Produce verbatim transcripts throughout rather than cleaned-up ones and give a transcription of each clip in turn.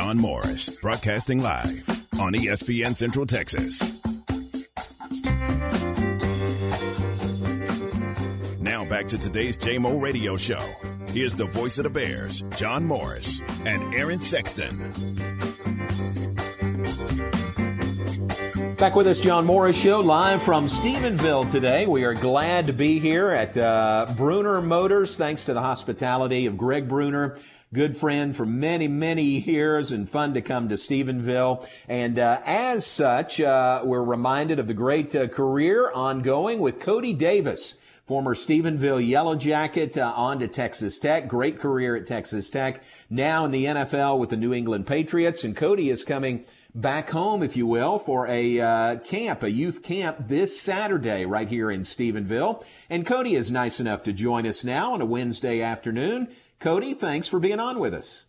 John Morris, broadcasting live on E S P N Central Texas. Now back to today's J M O Radio Show. Here's the voice of the Bears, John Morris and Aaron Sexton. Back with us, John Morris Show, live from Stephenville today. We are glad to be here at uh, Bruner Motors, thanks to the hospitality of Greg Bruner, good friend for many, many years, and fun to come to Stephenville. And uh, as such, uh, we're reminded of the great uh, career ongoing with Cody Davis, former Stephenville Yellow Jacket, uh, on to Texas Tech. Great career at Texas Tech, now in the N F L with the New England Patriots. And Cody is coming back home, if you will, for a uh, camp, a youth camp this Saturday right here in Stephenville. And Cody is nice enough to join us now on a Wednesday afternoon. Cody, thanks for being on with us.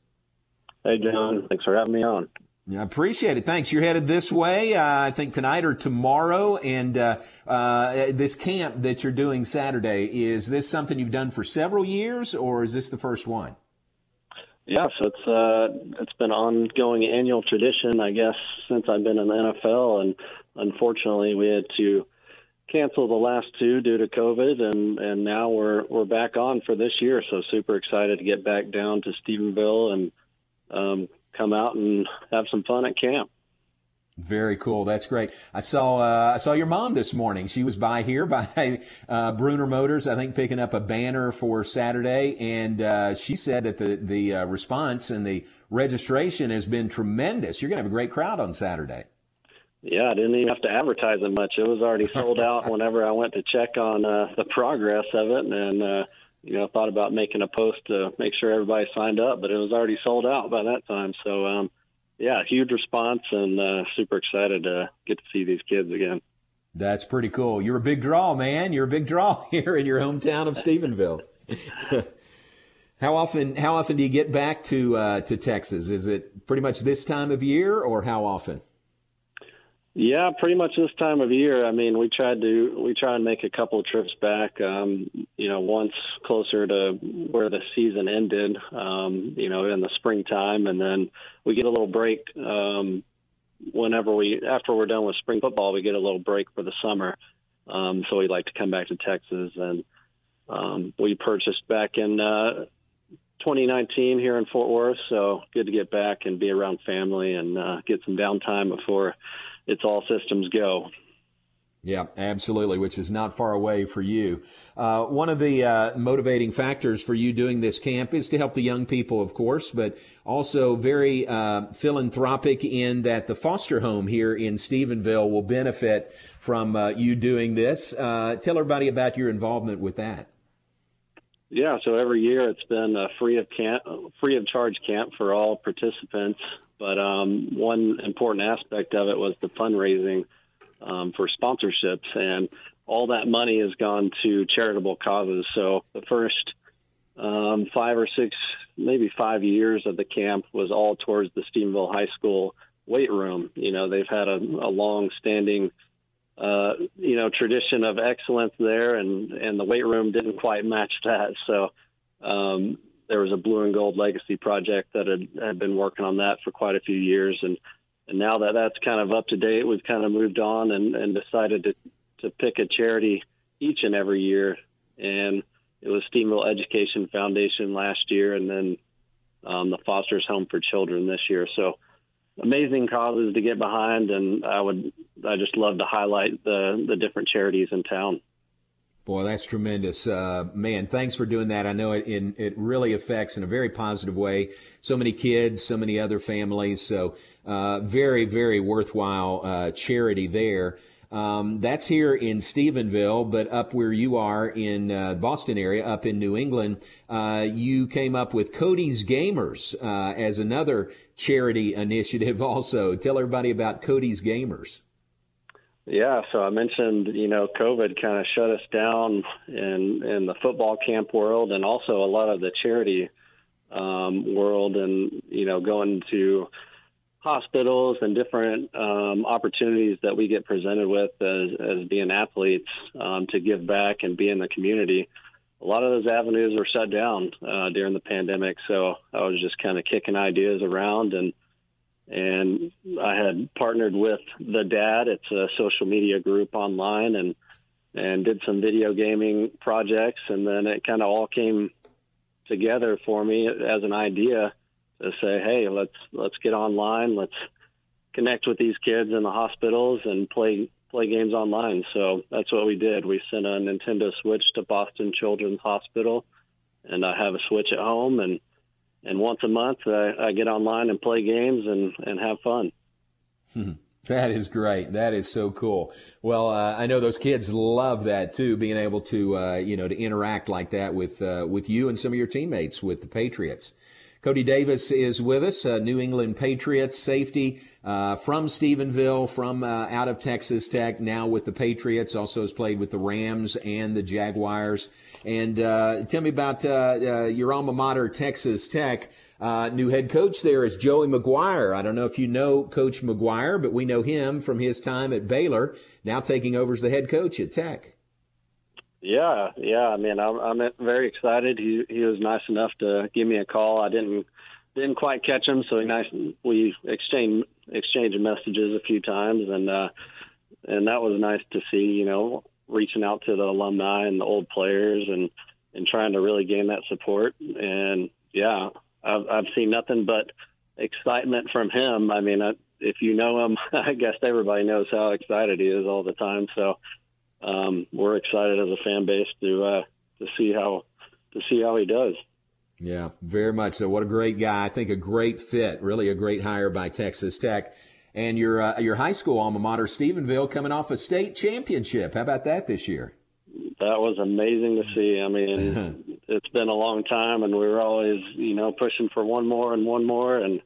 Hey, John. Thanks for having me on. I appreciate it. Thanks. You're headed this way, uh, I think, tonight or tomorrow. And uh, uh, this camp that you're doing Saturday, is this something you've done for several years, or is this the first one? Yeah, so it's uh, it's been an ongoing annual tradition, I guess, since I've been in the N F L, and unfortunately we had to cancel the last two due to COVID, and, and now we're we're back on for this year. So super excited to get back down to Stephenville and um, come out and have some fun at camp. Very cool. That's great. I saw uh, I saw your mom this morning. She was by here by uh, Bruner Motors, I think, picking up a banner for Saturday, and uh, she said that the the uh, response and the registration has been tremendous. You're going to have a great crowd on Saturday. Yeah, I didn't even have to advertise it much. It was already sold out whenever I went to check on uh, the progress of it, and uh, you know, thought about making a post to make sure everybody signed up, but it was already sold out by that time. So. Um, Yeah, huge response, and uh, super excited to get to see these kids again. That's pretty cool. You're a big draw, man. You're a big draw here in your hometown of Stephenville. How often? How often do you get back to uh, to Texas? Is it pretty much this time of year, or how often? Yeah, pretty much this time of year. I mean, we tried to we try and make a couple of trips back. Um, you know, once closer to where the season ended. Um, you know, in the springtime, and then we get a little break um, whenever we, after we're done with spring football, we get a little break for the summer. Um, so we like to come back to Texas, and um, we purchased back in uh, twenty nineteen here in Fort Worth. So good to get back and be around family and uh, get some downtime before it's all systems go. Yeah, absolutely, which is not far away for you. Uh, one of the uh, motivating factors for you doing this camp is to help the young people, of course, but also very uh, philanthropic in that the foster home here in Stephenville will benefit from uh, you doing this. Uh, tell everybody about your involvement with that. Yeah, so every year it's been a free of camp, free of charge camp for all participants, but um, one important aspect of it was the fundraising Um, for sponsorships, and all that money has gone to charitable causes. So the first um, five or six, maybe five years of the camp was all towards the Steamville High School weight room. You know, they've had a, a long-standing, uh, you know, tradition of excellence there, and, and the weight room didn't quite match that. So um, there was a Blue and Gold Legacy Project that had, had been working on that for quite a few years, and And now that that's kind of up to date, we've kind of moved on and, and decided to, to pick a charity each and every year. And it was Steamville Education Foundation last year, and then um, the Foster's Home for Children this year. So amazing causes to get behind, and I would I just love to highlight the, the different charities in town. Boy, that's tremendous. Uh, man, thanks for doing that. I know it, it it really affects in a very positive way so many kids, so many other families. So uh, very, very worthwhile uh, charity there. Um, that's here in Stephenville, but up where you are in uh, Boston area, up in New England, uh, you came up with Cody's Gamers uh, as another charity initiative also. Tell everybody about Cody's Gamers. Yeah, so I mentioned, you know, COVID kind of shut us down in, in the football camp world, and also a lot of the charity um, world, and, you know, going to hospitals and different um, opportunities that we get presented with as, as being athletes um, to give back and be in the community. A lot of those avenues were shut down uh, during the pandemic, so I was just kind of kicking ideas around, and And I had partnered with The Dad. It's a social media group online, and and did some video gaming projects. And then it kind of all came together for me as an idea to say, hey, let's let's get online. Let's connect with these kids in the hospitals and play play games online. So that's what we did. We sent a Nintendo Switch to Boston Children's Hospital, and I have a Switch at home, and And once a month, I, I get online and play games and, and have fun. Hmm. That is great. That is so cool. Well, uh, I know those kids love that too, being able to, uh, you know, to interact like that with uh, with you and some of your teammates with the Patriots. Cody Davis is with us, uh, New England Patriots safety uh, from Stephenville, from uh, out of Texas Tech, now with the Patriots, also has played with the Rams and the Jaguars. And uh, tell me about uh, uh, your alma mater, Texas Tech. Uh, new head coach there is Joey McGuire. I don't know if you know Coach McGuire, but we know him from his time at Baylor, now taking over as the head coach at Tech. Yeah, yeah. I mean, I'm, I'm very excited. He he was nice enough to give me a call. I didn't didn't quite catch him, so he nice. We exchanged exchanged messages a few times, and uh, and that was nice to see. You know, reaching out to the alumni and the old players, and, and trying to really gain that support. And yeah, I've I've seen nothing but excitement from him. I mean, I, if you know him, I guess everybody knows how excited he is all the time. So. Um, we're excited as a fan base to uh, to see how to see how he does. Yeah, very much so. What a great guy! I think a great fit, really a great hire by Texas Tech, and your uh, your high school alma mater, Stephenville, coming off a state championship. How about that this year? That was amazing to see. I mean, it's been a long time, and we were always, you know, pushing for one more and one more, and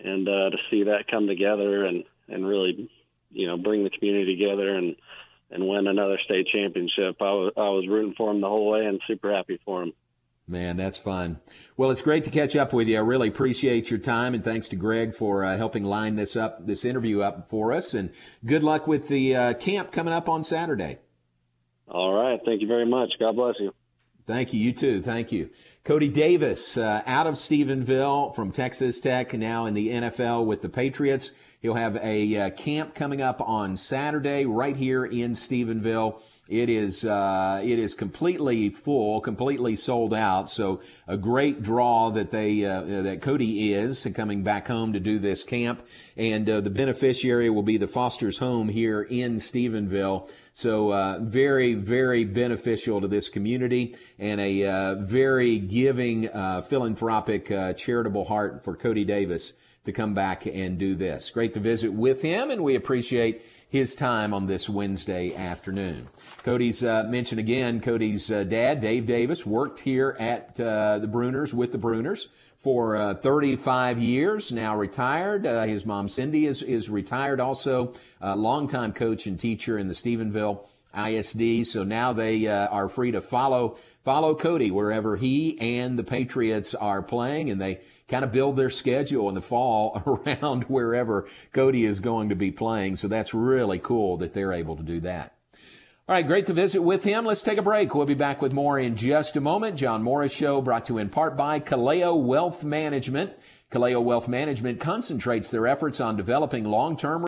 and uh, to see that come together and and really, you know, bring the community together and. and win another state championship. I was, I was rooting for him the whole way and super happy for him. Man, that's fun. Well, it's great to catch up with you. I really appreciate your time, and thanks to Greg for uh, helping line this up, this interview up for us, and good luck with the uh, camp coming up on Saturday. All right. Thank you very much. God bless you. Thank you. You too. Thank you. Cody Davis, uh, out of Stephenville from Texas Tech, now in the N F L with the Patriots. He'll have a uh, camp coming up on Saturday right here in Stephenville. It is uh, it is completely full, completely sold out. So a great draw that they uh, that Cody is coming back home to do this camp, and uh, the beneficiary will be the Foster's Home here in Stephenville. So uh, very, very beneficial to this community, and a uh, very giving, uh, philanthropic, uh, charitable heart for Cody Davis to come back and do this. Great to visit with him, and we appreciate his time on this Wednesday afternoon. Cody's uh, mentioned again, Cody's uh, dad, Dave Davis, worked here at uh, the Bruners with the Bruners for uh, thirty-five years, now retired. Uh, his mom, Cindy, is, is retired also, a uh, longtime coach and teacher in the Stephenville I S D. So now they uh, are free to follow follow Cody wherever he and the Patriots are playing, and they kind of build their schedule in the fall around wherever Cody is going to be playing. So that's really cool that they're able to do that. All right, great to visit with him. Let's take a break. We'll be back with more in just a moment. John Morris Show brought to you in part by Kaleo Wealth Management. Kaleo Wealth Management concentrates their efforts on developing long-term